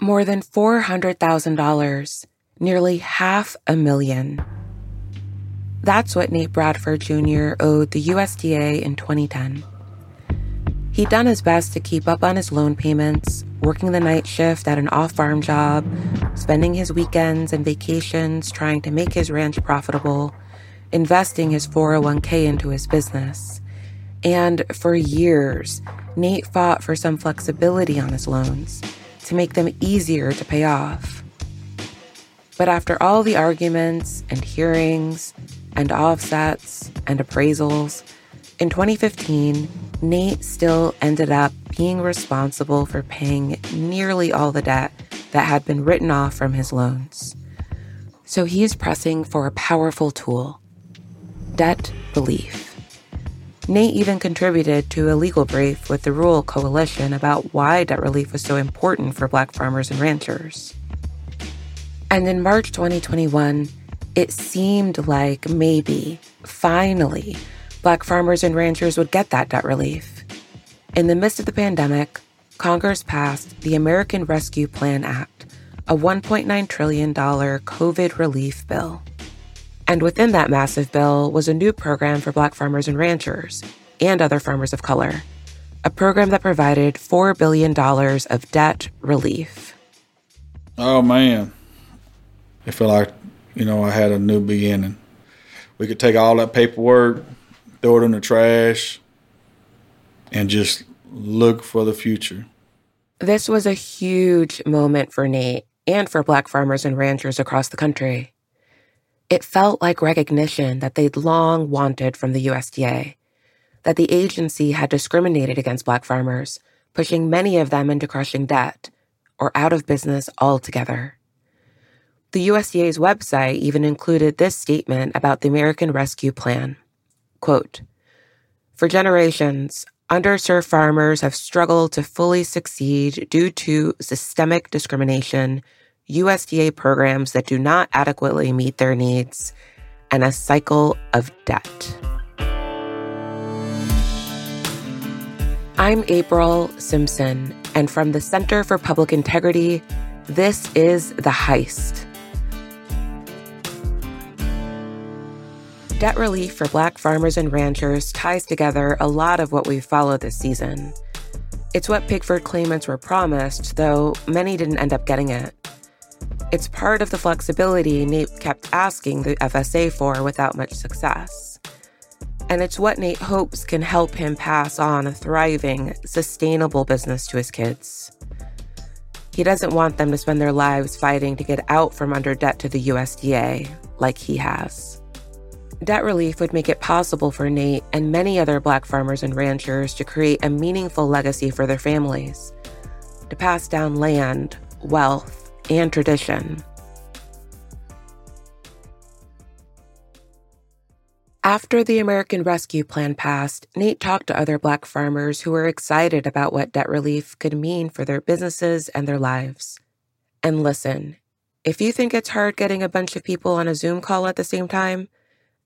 more than $400,000, nearly $500,000. That's what Nate Bradford Jr. owed the USDA in 2010. He'd done his best to keep up on his loan payments, working the night shift at an off-farm job, spending his weekends and vacations trying to make his ranch profitable, investing his 401k into his business. And for years, Nate fought for some flexibility on his loans to make them easier to pay off. But after all the arguments and hearings and offsets and appraisals, in 2015, Nate still ended up being responsible for paying nearly all the debt that had been written off from his loans. So he is pressing for a powerful tool: debt relief. Nate even contributed to a legal brief with the Rural Coalition about why debt relief was so important for Black farmers and ranchers. And in March 2021, it seemed like maybe, finally, Black farmers and ranchers would get that debt relief. In the midst of the pandemic, Congress passed the American Rescue Plan Act, a $1.9 trillion COVID relief bill. And within that massive bill was a new program for Black farmers and ranchers and other farmers of color, a program that provided $4 billion of debt relief. Oh, man. It felt like, I had a new beginning. We could take all that paperwork, throw it in the trash, and just look for the future. This was a huge moment for Nate and for Black farmers and ranchers across the country. It felt like recognition that they'd long wanted from the USDA, that the agency had discriminated against Black farmers, pushing many of them into crushing debt or out of business altogether. The USDA's website even included this statement about the American Rescue Plan. Quote, "For generations, underserved farmers have struggled to fully succeed due to systemic discrimination, USDA programs that do not adequately meet their needs, and a cycle of debt." I'm April Simpson, and from the Center for Public Integrity, this is The Heist. Debt relief for Black farmers and ranchers ties together a lot of what we've followed this season. It's what Pigford claimants were promised, though many didn't end up getting it. It's part of the flexibility Nate kept asking the FSA for without much success. And it's what Nate hopes can help him pass on a thriving, sustainable business to his kids. He doesn't want them to spend their lives fighting to get out from under debt to the USDA, like he has. Debt relief would make it possible for Nate and many other Black farmers and ranchers to create a meaningful legacy for their families, to pass down land, wealth, and tradition. After the American Rescue Plan passed, Nate talked to other Black farmers who were excited about what debt relief could mean for their businesses and their lives. And listen, if you think it's hard getting a bunch of people on a Zoom call at the same time,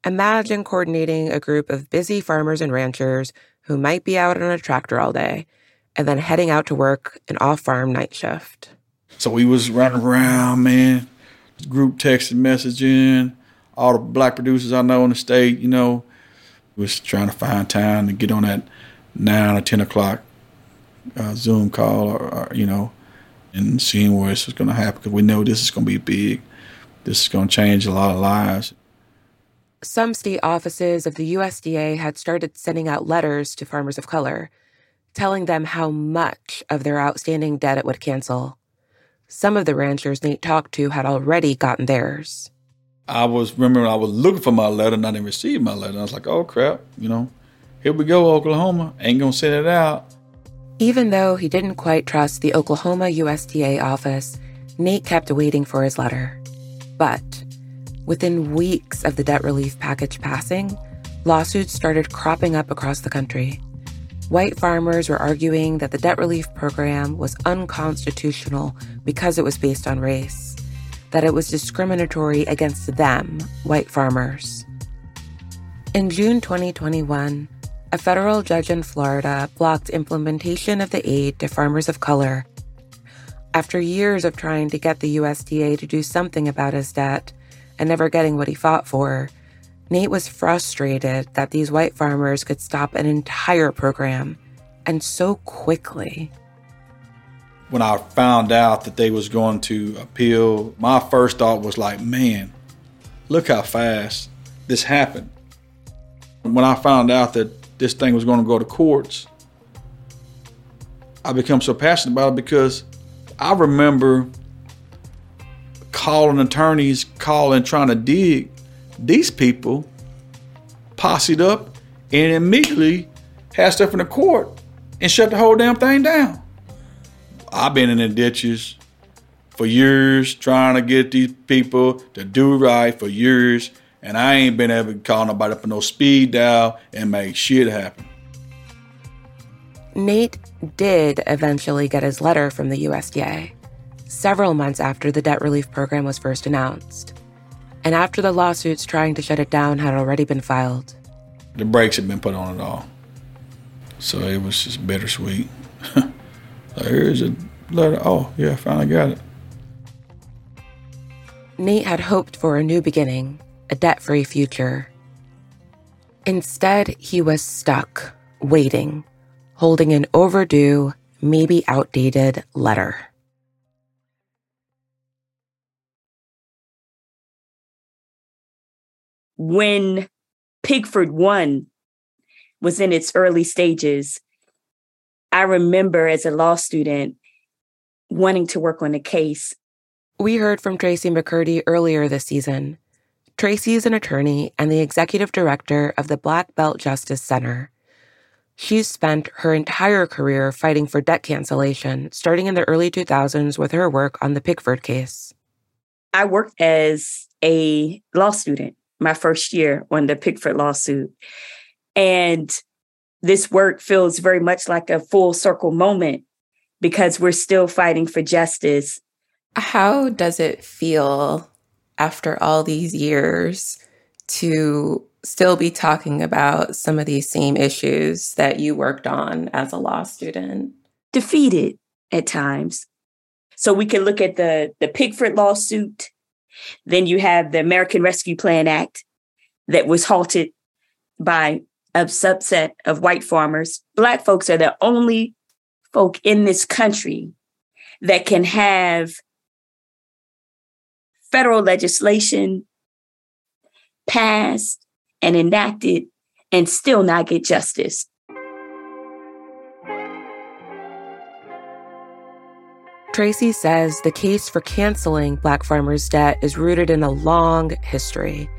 imagine coordinating a group of busy farmers and ranchers who might be out on a tractor all day and then heading out to work an off-farm night shift. So we was running around, man, group texting, messaging, all the Black producers I know in the state, was trying to find time to get on that 9 or 10 o'clock Zoom call or and seeing where this was going to happen, because we know this is going to be big. This is going to change a lot of lives. Some state offices of the USDA had started sending out letters to farmers of color, telling them how much of their outstanding debt it would cancel. Some of the ranchers Nate talked to had already gotten theirs. I was looking for my letter and I didn't receive my letter. I was like, oh, crap, here we go, Oklahoma. Ain't going to send it out. Even though he didn't quite trust the Oklahoma USDA office, Nate kept waiting for his letter. But within weeks of the debt relief package passing, lawsuits started cropping up across the country. White farmers were arguing that the debt relief program was unconstitutional because it was based on race, that it was discriminatory against them, white farmers. In June 2021, a federal judge in Florida blocked implementation of the aid to farmers of color After years of trying to get the USDA to do something about his debt and never getting what he fought for, Nate was frustrated that these white farmers could stop an entire program, and so quickly. When I found out that they was going to appeal, my first thought was like, man, look how fast this happened. When I found out that this thing was going to go to courts, I became so passionate about it because I remember calling attorneys, trying to dig. These people posse'd up and immediately had stuff in the court and shut the whole damn thing down. I've been in the ditches for years trying to get these people to do right for years, and I ain't been able to call nobody up for no speed dial and make shit happen. Nate did eventually get his letter from the USDA, several months after the debt relief program was first announced, and after the lawsuits trying to shut it down had already been filed. The brakes had been put on it all, so it was just bittersweet. So here's a letter. Oh, yeah, I finally got it. Nate had hoped for a new beginning, a debt-free future. Instead, he was stuck, waiting, holding an overdue, maybe outdated letter. When Pigford 1 was in its early stages, I remember as a law student wanting to work on the case. We heard from Tracy McCurdy earlier this season. Tracy is an attorney and the executive director of the Black Belt Justice Center. She's spent her entire career fighting for debt cancellation, starting in the early 2000s with her work on the Pigford case. I worked as a law student my first year on the Pigford lawsuit. And this work feels very much like a full circle moment because we're still fighting for justice. How does it feel after all these years to still be talking about some of these same issues that you worked on as a law student? Defeated at times. So we can look at the Pigford lawsuit. Then you have the American Rescue Plan Act that was halted by a subset of white farmers. Black folks are the only folk in this country that can have federal legislation passed and enacted and still not get justice. Tracy says the case for canceling Black farmers' debt is rooted in a long history.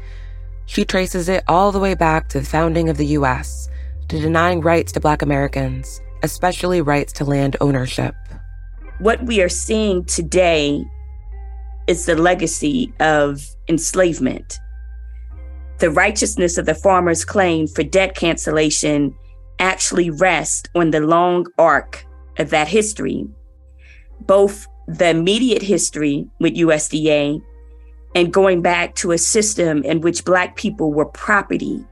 She traces it all the way back to the founding of the U.S., to denying rights to Black Americans, especially rights to land ownership. What we are seeing today is the legacy of enslavement. The righteousness of the farmer's claim for debt cancellation actually rests on the long arc of that history, both the immediate history with USDA and going back to a system in which Black people were property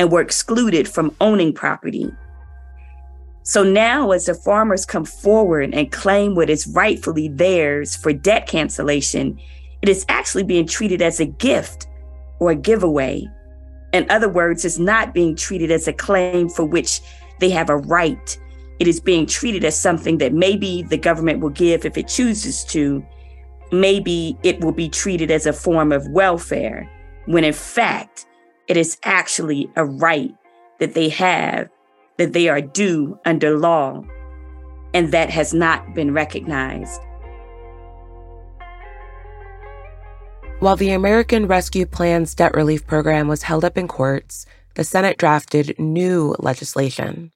and were excluded from owning property. So now as the farmers come forward and claim what is rightfully theirs for debt cancellation, it is actually being treated as a gift or a giveaway. In other words, it's not being treated as a claim for which they have a right. It is being treated as something that maybe the government will give if it chooses to. Maybe it will be treated as a form of welfare, when in fact, it is actually a right that they have, that they are due under law, and that has not been recognized. While the American Rescue Plan's debt relief program was held up in courts, the Senate drafted new legislation.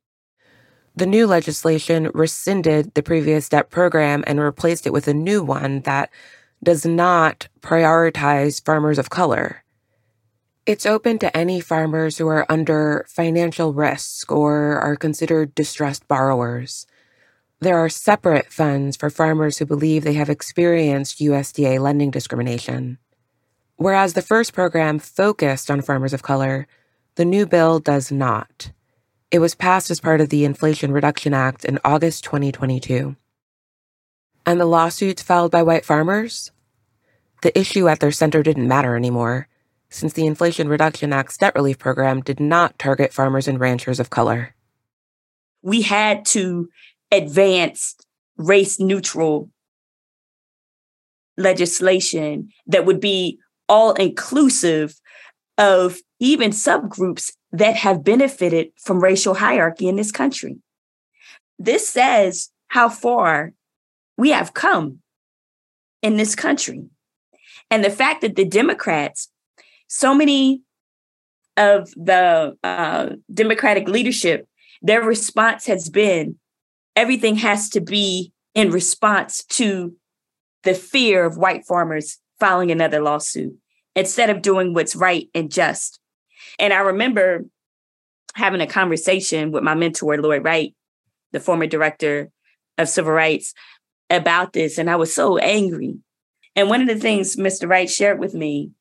The new legislation rescinded the previous debt program and replaced it with a new one that does not prioritize farmers of color. It's open to any farmers who are under financial risk or are considered distressed borrowers. There are separate funds for farmers who believe they have experienced USDA lending discrimination. Whereas the first program focused on farmers of color, the new bill does not. It was passed as part of the Inflation Reduction Act in August 2022. and the lawsuits filed by white farmers, the issue at their center didn't matter anymore, since the Inflation Reduction Act's debt relief program did not target farmers and ranchers of color. We had to advance race-neutral legislation that would be all-inclusive of even subgroups that have benefited from racial hierarchy in this country. This says how far we have come in this country. And the fact that the Democrats, so many of the Democratic leadership, their response has been everything has to be in response to the fear of white farmers filing another lawsuit instead of doing what's right and just. And I remember having a conversation with my mentor, Lloyd Wright, the former director of civil rights, about this. And I was so angry. And one of the things Mr. Wright shared with me,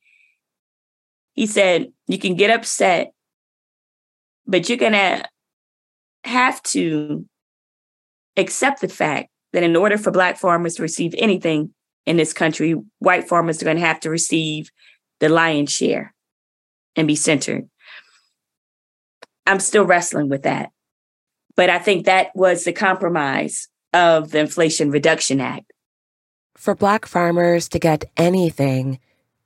he said, you can get upset, but you're going to have to accept the fact that in order for Black farmers to receive anything in this country, white farmers are going to have to receive the lion's share and be centered. I'm still wrestling with that. But I think that was the compromise of the Inflation Reduction Act. For Black farmers to get anything,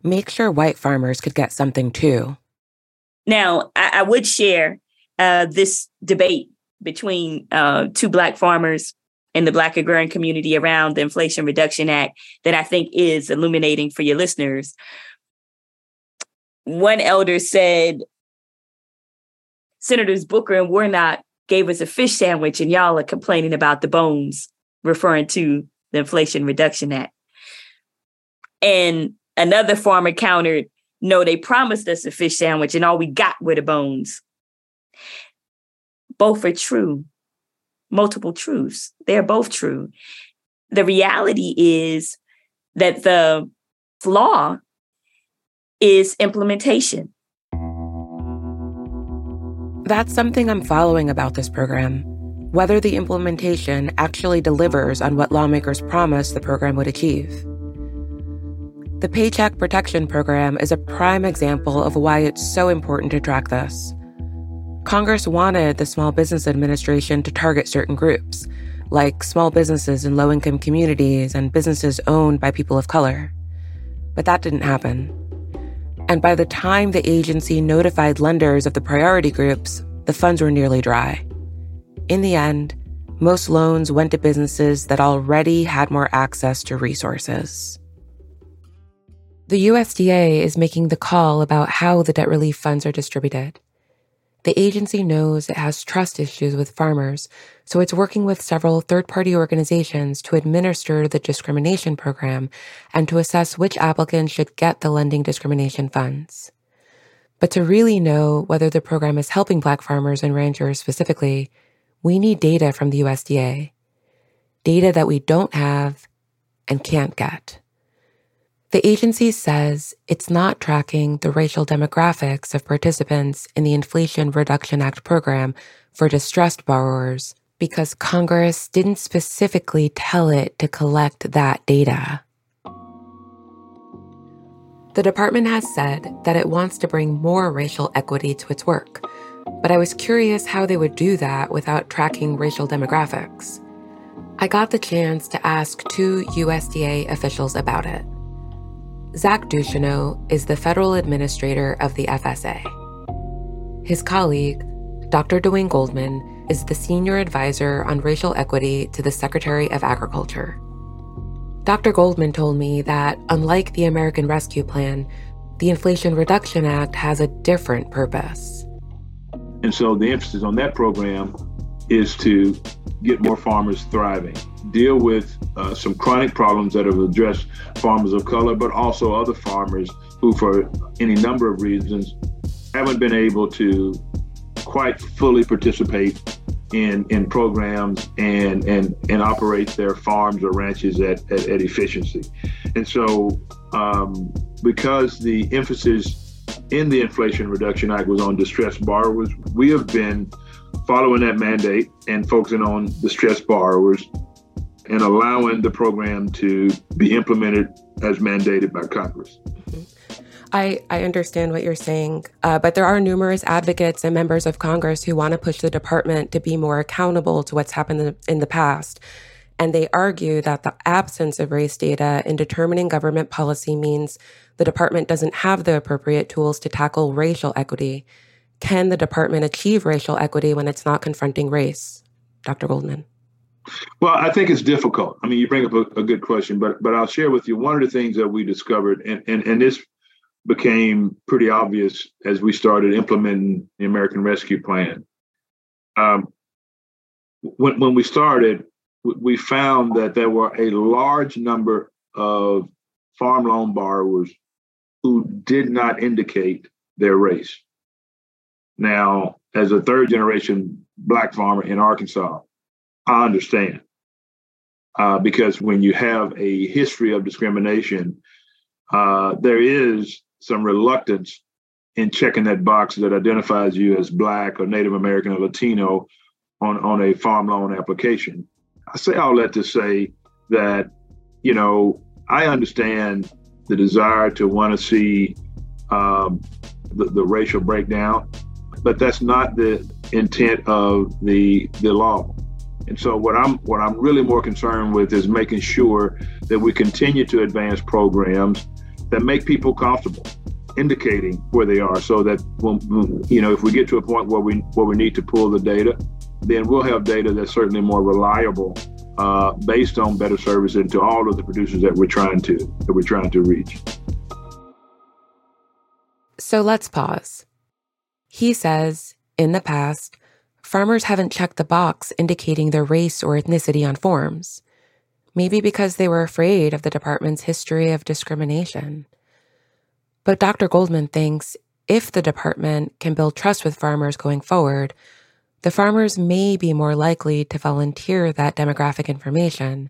make sure white farmers could get something too. Now, I would share this debate between two Black farmers in the Black agrarian community around the Inflation Reduction Act that I think is illuminating for your listeners. One elder said, Senators Booker and Warnock gave us a fish sandwich and y'all are complaining about the bones, referring to the Inflation Reduction Act. And another farmer countered, no, they promised us a fish sandwich and all we got were the bones. Both are true. Multiple truths. They're both true. The reality is that the flaw is implementation. That's something I'm following about this program, whether the implementation actually delivers on what lawmakers promised the program would achieve. The Paycheck Protection Program is a prime example of why it's so important to track this. Congress wanted the Small Business Administration to target certain groups, like small businesses in low-income communities and businesses owned by people of color. But that didn't happen. And by the time the agency notified lenders of the priority groups, the funds were nearly dry. In the end, most loans went to businesses that already had more access to resources. The USDA is making the call about how the debt relief funds are distributed. The agency knows it has trust issues with farmers, so it's working with several third-party organizations to administer the discrimination program and to assess which applicants should get the lending discrimination funds. But to really know whether the program is helping Black farmers and ranchers specifically, we need data from the USDA. Data that we don't have and can't get. The agency says it's not tracking the racial demographics of participants in the Inflation Reduction Act program for distressed borrowers because Congress didn't specifically tell it to collect that data. The department has said that it wants to bring more racial equity to its work, but I was curious how they would do that without tracking racial demographics. I got the chance to ask two USDA officials about it. Zach Ducheneau is the federal administrator of the FSA. His colleague, Dr. Dwayne Goldman, is the senior advisor on racial equity to the Secretary of Agriculture. Dr. Goldman told me that, unlike the American Rescue Plan, the Inflation Reduction Act has a different purpose. And so the emphasis on that program is to get more farmers thriving, deal with some chronic problems that have addressed farmers of color, but also other farmers who, for any number of reasons, haven't been able to quite fully participate in programs and operate their farms or ranches at efficiency. And so because the emphasis in the Inflation Reduction Act was on distressed borrowers, we have been following that mandate and focusing on distressed borrowers and allowing the program to be implemented as mandated by Congress. I understand what you're saying, but there are numerous advocates and members of Congress who want to push the department to be more accountable to what's happened in the past. And they argue that the absence of race data in determining government policy means the department doesn't have the appropriate tools to tackle racial equity. Can the department achieve racial equity when it's not confronting race? Dr. Goldman. Well, I think it's difficult. I mean, you bring up a good question, but I'll share with you one of the things that we discovered, and this became pretty obvious as we started implementing the American Rescue Plan. When we started, we found that there were a large number of farm loan borrowers who did not indicate their race. Now, as a third generation Black farmer in Arkansas, I understand, because when you have a history of discrimination, there is some reluctance in checking that box that identifies you as Black or Native American or Latino on a farm loan application. I say all that to say that, you know, I understand the desire to want to see the racial breakdown, but that's not the intent of the law. And so what I'm really more concerned with is making sure that we continue to advance programs that make people comfortable indicating where they are, so that when, you know, if we get to a point where we need to pull the data, then we'll have data that's certainly more reliable, based on better service and to all of the producers that we're trying to reach. So let's pause. He says, in the past, farmers haven't checked the box indicating their race or ethnicity on forms, maybe because they were afraid of the department's history of discrimination. But Dr. Goldman thinks if the department can build trust with farmers going forward, the farmers may be more likely to volunteer that demographic information,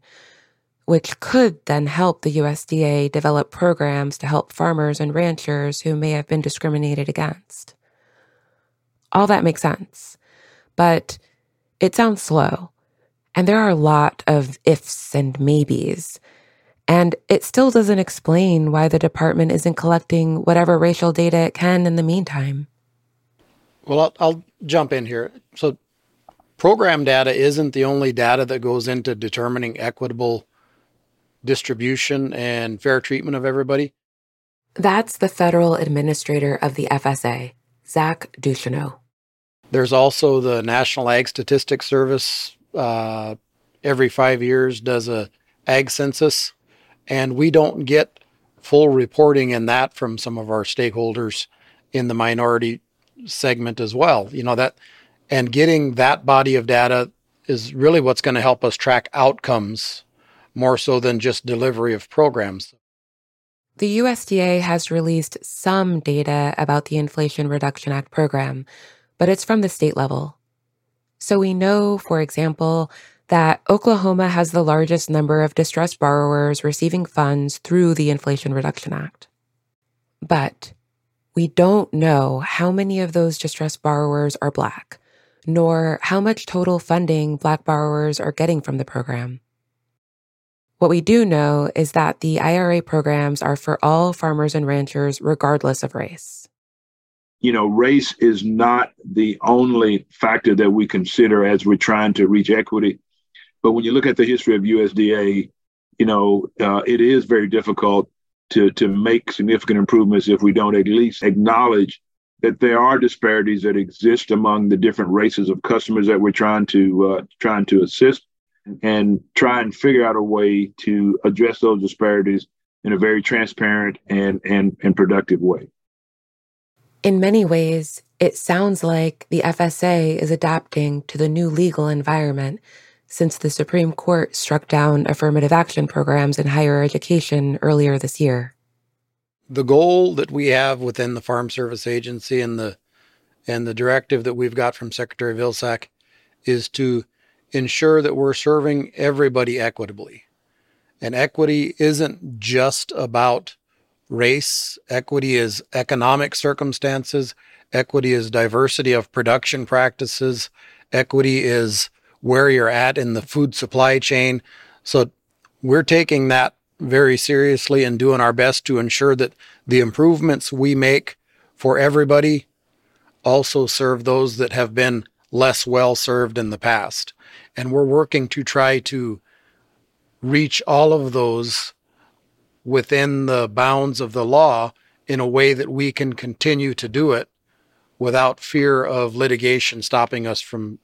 which could then help the USDA develop programs to help farmers and ranchers who may have been discriminated against. All that makes sense. But it sounds slow, and there are a lot of ifs and maybes, and it still doesn't explain why the department isn't collecting whatever racial data it can in the meantime. Well, I'll jump in here. So program data isn't the only data that goes into determining equitable distribution and fair treatment of everybody. That's the federal administrator of the FSA, Zach Ducheneau. There's also the National Ag Statistics Service, every 5 years does a ag census, and we don't get full reporting in that from some of our stakeholders in the minority segment as well. You know, that, and getting that body of data is really what's going to help us track outcomes more so than just delivery of programs. The USDA has released some data about the Inflation Reduction Act program, but it's from the state level. So we know, for example, that Oklahoma has the largest number of distressed borrowers receiving funds through the Inflation Reduction Act. But we don't know how many of those distressed borrowers are Black, nor how much total funding Black borrowers are getting from the program. What we do know is that the IRA programs are for all farmers and ranchers, regardless of race. You know, race is not the only factor that we consider as we're trying to reach equity. But when you look at the history of USDA, you know, it is very difficult to make significant improvements if we don't at least acknowledge that there are disparities that exist among the different races of customers that we're trying to assist, and try and figure out a way to address those disparities in a very transparent and productive way. In many ways, it sounds like the FSA is adapting to the new legal environment since the Supreme Court struck down affirmative action programs in higher education earlier this year. The goal that we have within the Farm Service Agency and the directive that we've got from Secretary Vilsack is to ensure that we're serving everybody equitably. And equity isn't just about race. Equity is economic circumstances. Equity is diversity of production practices. Equity is where you're at in the food supply chain. So we're taking that very seriously and doing our best to ensure that the improvements we make for everybody also serve those that have been less well served in the past. And we're working to try to reach all of those within the bounds of the law in a way that we can continue to do it without fear of litigation stopping us from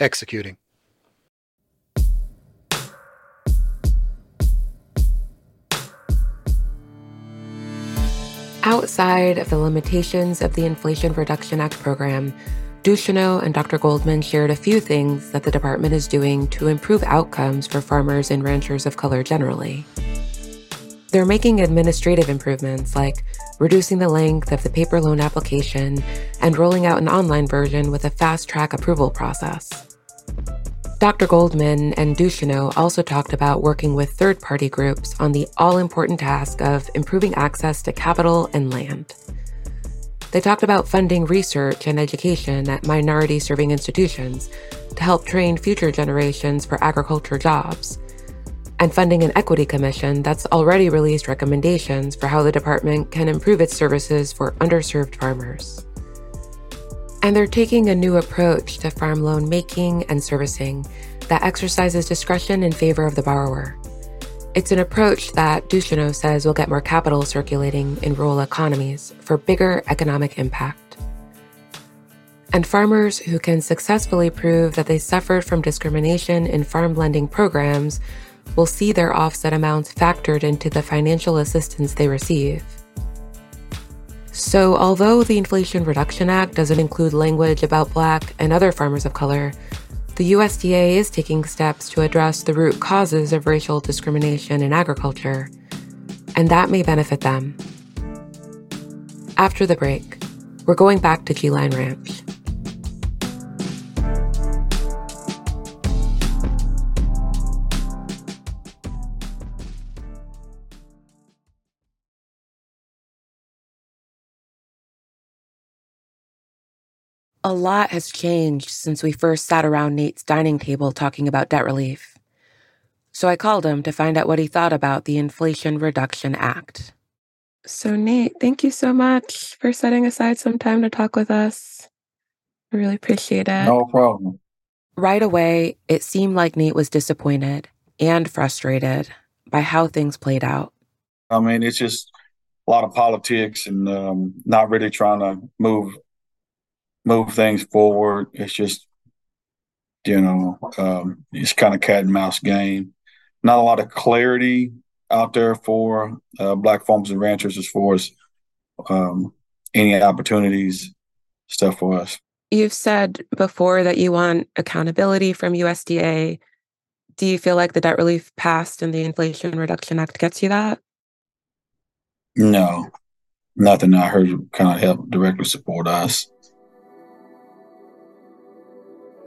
executing. Outside of the limitations of the Inflation Reduction Act program, Ducheneau and Dr. Goldman shared a few things that the department is doing to improve outcomes for farmers and ranchers of color generally. They're making administrative improvements like reducing the length of the paper loan application and rolling out an online version with a fast-track approval process. Dr. Goldman and Ducheneau also talked about working with third-party groups on the all-important task of improving access to capital and land. They talked about funding research and education at minority-serving institutions to help train future generations for agriculture jobs, and funding an equity commission that's already released recommendations for how the department can improve its services for underserved farmers. And they're taking a new approach to farm loan making and servicing that exercises discretion in favor of the borrower. It's an approach that Ducheneau says will get more capital circulating in rural economies for bigger economic impact. And farmers who can successfully prove that they suffered from discrimination in farm lending programs will see their offset amounts factored into the financial assistance they receive. So although the Inflation Reduction Act doesn't include language about Black and other farmers of color, the USDA is taking steps to address the root causes of racial discrimination in agriculture, and that may benefit them. After the break, we're going back to G-Line Ranch. A lot has changed since we first sat around Nate's dining table talking about debt relief. So I called him to find out what he thought about the Inflation Reduction Act. So Nate, thank you so much for setting aside some time to talk with us. I really appreciate it. No problem. Right away, it seemed like Nate was disappointed and frustrated by how things played out. I mean, it's just a lot of politics and not really trying to move things forward. It's just, it's kind of cat and mouse game. Not a lot of clarity out there for Black farmers and ranchers as far as any opportunities, stuff for us. You've said before that you want accountability from USDA. Do you feel like the debt relief passed and the Inflation Reduction Act gets you that? No, nothing I heard kind of help directly support us.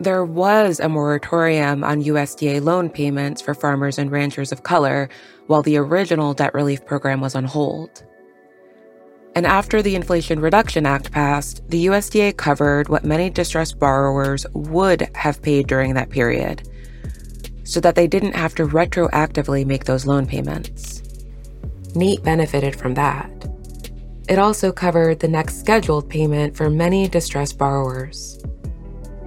There was a moratorium on USDA loan payments for farmers and ranchers of color while the original debt relief program was on hold. And after the Inflation Reduction Act passed, the USDA covered what many distressed borrowers would have paid during that period, so that they didn't have to retroactively make those loan payments. Nate benefited from that. It also covered the next scheduled payment for many distressed borrowers.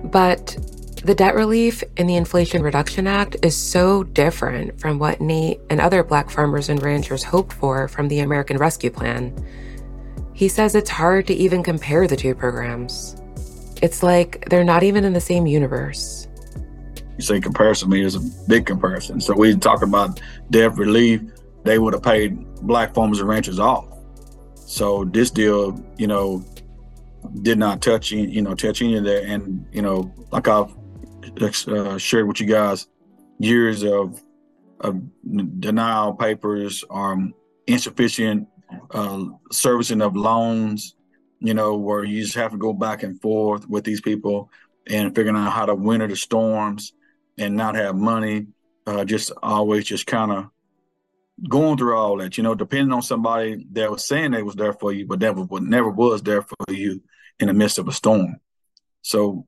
But the debt relief in the Inflation Reduction Act is so different from what Nate and other Black farmers and ranchers hoped for from the American Rescue Plan. He says it's hard to even compare the two programs. It's like they're not even in the same universe. You say comparison, I mean, it's a big comparison. So we talk about debt relief, they would have paid Black farmers and ranchers off. So this deal, did not touch any of that. And, like I've shared with you guys, years of denial papers, insufficient servicing of loans, where you just have to go back and forth with these people and figuring out how to winter the storms and not have money, just always just kind of going through all that, depending on somebody that was saying they was there for you, but never was there for you in the midst of a storm. So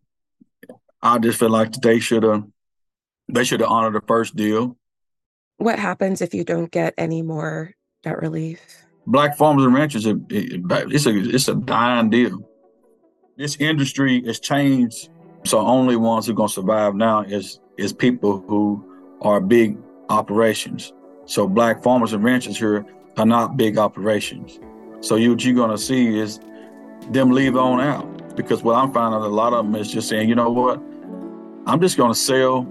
I just feel like they should have honored the first deal What happens if you don't get any more debt relief? Black farmers and ranchers, it's a dying deal. This industry has changed, so only ones who are going to survive now is people who are big operations. So black farmers and ranchers here are not big operations. So what you're going to see is them leave on out, because what I'm finding out, a lot of them is just saying, you know what, I'm just going to sell,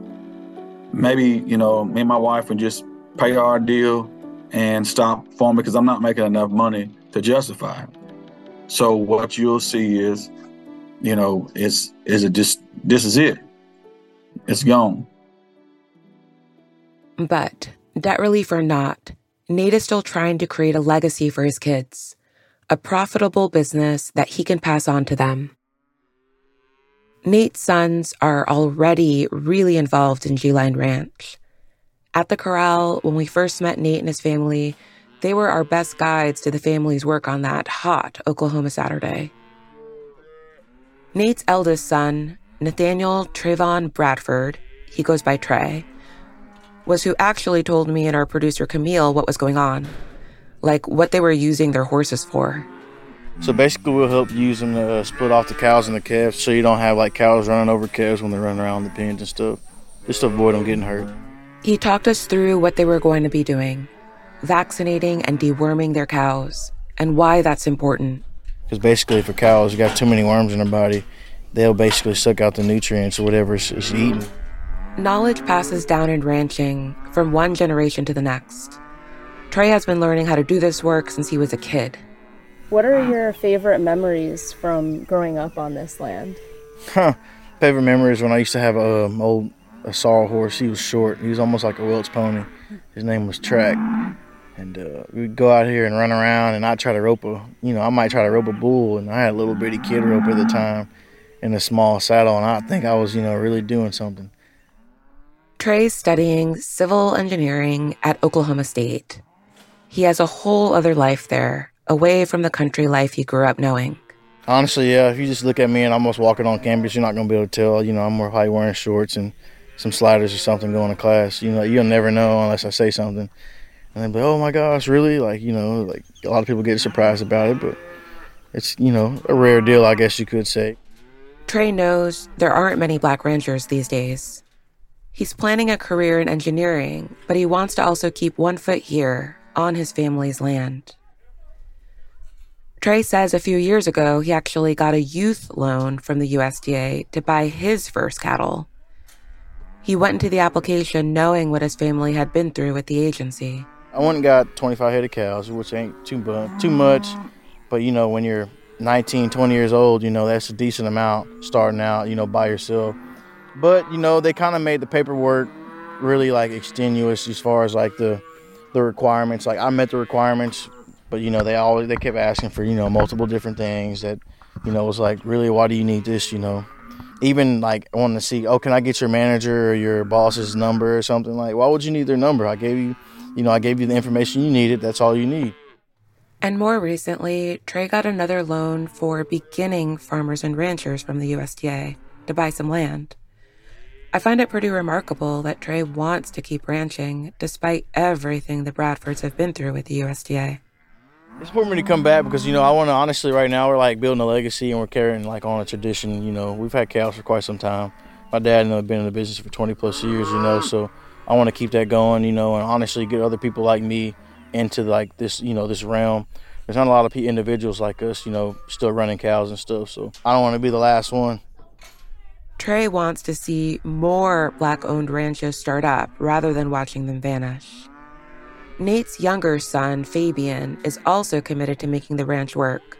maybe, you know, me and my wife, and just pay our deal and stop farming because I'm not making enough money to justify it. So what you'll see is, you know, this is it. It's gone. But debt relief or not, Nate is still trying to create a legacy for his kids, a profitable business that he can pass on to them. Nate's sons are already really involved in G-Line Ranch. At the corral, when we first met Nate and his family, they were our best guides to the family's work on that hot Oklahoma Saturday. Nate's eldest son, Nathaniel Trayvon Bradford, he goes by Trey, was who actually told me and our producer Camille what was going on, like what they were using their horses for. So basically we'll help use them to split off the cows and the calves, so you don't have like cows running over calves when they're running around the pens and stuff, just to avoid them getting hurt. He talked us through what they were going to be doing, vaccinating and deworming their cows, and why that's important. Because basically for cows, you got too many worms in their body, they'll basically suck out the nutrients or whatever it's eating. Knowledge passes down in ranching from one generation to the next. Trey has been learning how to do this work since he was a kid. What are your favorite memories from growing up on this land? Favorite memories when I used to have a sorrel horse. He was short. He was almost like a Welch pony. His name was Track. And we'd go out here and run around, and I'd try to rope a bull. And I had a little bitty kid rope at the time in a small saddle, and I think I was, really doing something. Trey's studying civil engineering at Oklahoma State. He has a whole other life there, away from the country life he grew up knowing. Honestly, yeah, if you just look at me and I'm almost walking on campus, you're not going to be able to tell. I'm probably wearing shorts and some sliders or something going to class. You'll never know unless I say something. And they'll be, oh my gosh, really? Like a lot of people get surprised about it, but it's, a rare deal, I guess you could say. Trey knows there aren't many black ranchers these days. He's planning a career in engineering, but he wants to also keep one foot here on his family's land. Trey says a few years ago, he actually got a youth loan from the USDA to buy his first cattle. He went into the application knowing what his family had been through with the agency. I went and got 25 head of cows, which ain't too much. But, when you're 19, 20 years old, that's a decent amount starting out, by yourself. But, they kind of made the paperwork really, extenuous as far as, the requirements. I met the requirements. But, they kept asking for, multiple different things that, was like, really, why do you need this, Even, wanting to see, oh, can I get your manager or your boss's number or something? Why would you need their number? I gave you the information you needed. That's all you need. And more recently, Trey got another loan for beginning farmers and ranchers from the USDA to buy some land. I find it pretty remarkable that Trey wants to keep ranching despite everything the Bradfords have been through with the USDA. It's important for me to come back because, I want to, honestly, right now, we're, building a legacy and we're carrying, on a tradition, We've had cows for quite some time. My dad and I have been in the business for 20-plus years, so I want to keep that going, and honestly get other people like me into, this, this realm. There's not a lot of individuals like us, still running cows and stuff, so I don't want to be the last one. Trey wants to see more Black-owned ranches start up rather than watching them vanish. Nate's younger son, Fabian, is also committed to making the ranch work.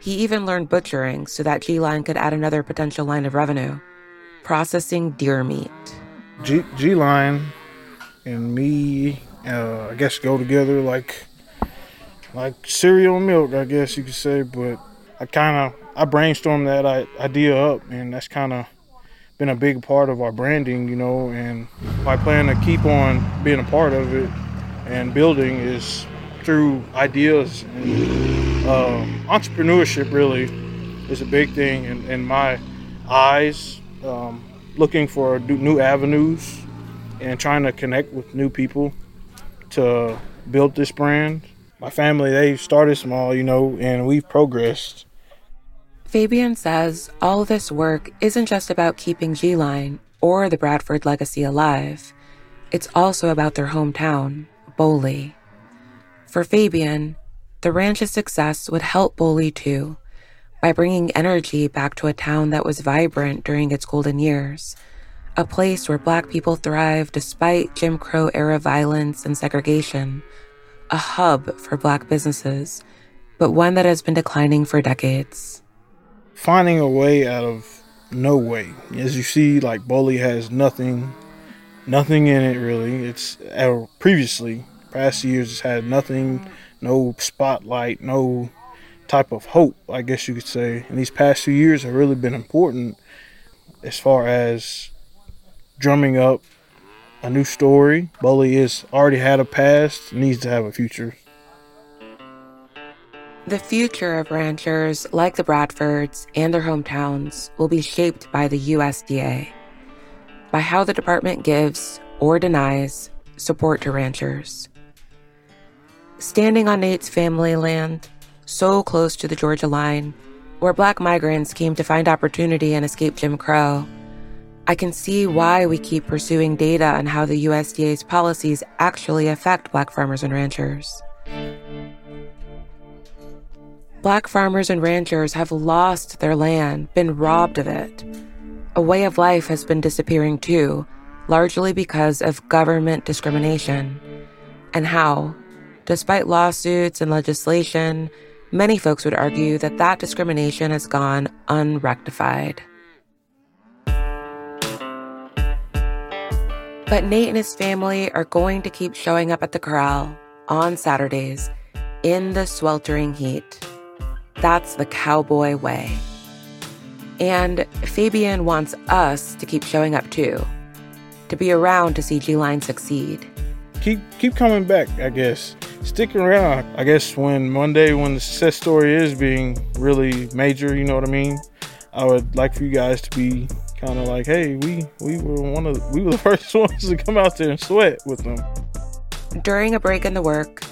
He even learned butchering so that G-Line could add another potential line of revenue, processing deer meat. G-Line and me, I guess, go together like cereal and milk, I guess you could say. But I brainstormed that idea up, and that's kind of been a big part of our branding, and my plan to keep on being a part of it and building is through ideas and entrepreneurship. Really is a big thing in my eyes, looking for new avenues and trying to connect with new people to build this brand. My family, they started small, you know, and we've progressed. Fabian says all this work isn't just about keeping G-Line or the Bradford legacy alive. It's also about their hometown, Boley. For Fabian, the ranch's success would help Boley too, by bringing energy back to a town that was vibrant during its golden years, a place where Black people thrived despite Jim Crow-era violence and segregation, a hub for Black businesses, but one that has been declining for decades. Finding a way out of no way. As you see, like, Boley has nothing in it, really. It's previously, past years, it's had nothing, no spotlight, no type of hope, I guess you could say. And these past 2 years have really been important as far as drumming up a new story. Boley has already had a past, needs to have a future. The future of ranchers like the Bradfords and their hometowns will be shaped by the USDA, by how the department gives or denies support to ranchers. Standing on Nate's family land, so close to the Georgia line, where Black migrants came to find opportunity and escape Jim Crow, I can see why we keep pursuing data on how the USDA's policies actually affect Black farmers and ranchers. Black farmers and ranchers have lost their land, been robbed of it. A way of life has been disappearing too, largely because of government discrimination. And how, despite lawsuits and legislation, many folks would argue that that discrimination has gone unrectified. But Nate and his family are going to keep showing up at the corral on Saturdays in the sweltering heat. That's the cowboy way. And Fabian wants us to keep showing up too, to be around to see G-Line succeed. Keep coming back, I guess. Stick around. I guess when Monday, when the success story is being really major, you know what I mean? I would like for you guys to be kind of like, hey, we were the first ones to come out there and sweat with them. During a break in the work,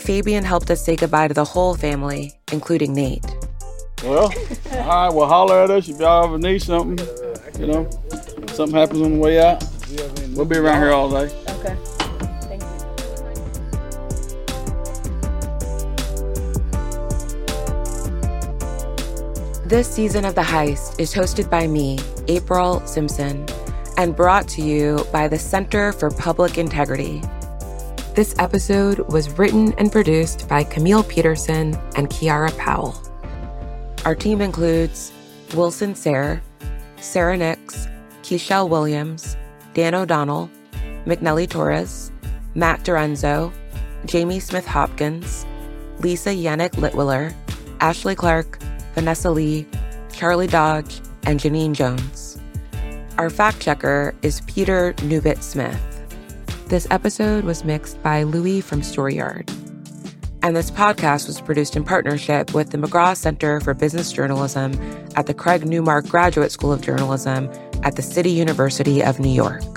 Fabian helped us say goodbye to the whole family, including Nate. Well, all right, well, holler at us if y'all ever need something. You know, if something happens on the way out, we'll be around here all day. Okay. This season of The Heist is hosted by me, April Simpson, and brought to you by the Center for Public Integrity. This episode was written and produced by Camille Peterson and Kiara Powell. Our team includes Wilson Sayre, Sarah Nix, Keshell Williams, Dan O'Donnell, McNelly Torres, Matt Dorenzo, Jamie Smith-Hopkins, Lisa Yannick-Litwiller, Ashley Clark, Vanessa Lee, Charlie Dodge, and Janine Jones. Our fact checker is Peter Newbit Smith. This episode was mixed by Louis from Storeyard. And this podcast was produced in partnership with the McGraw Center for Business Journalism at the Craig Newmark Graduate School of Journalism at the City University of New York.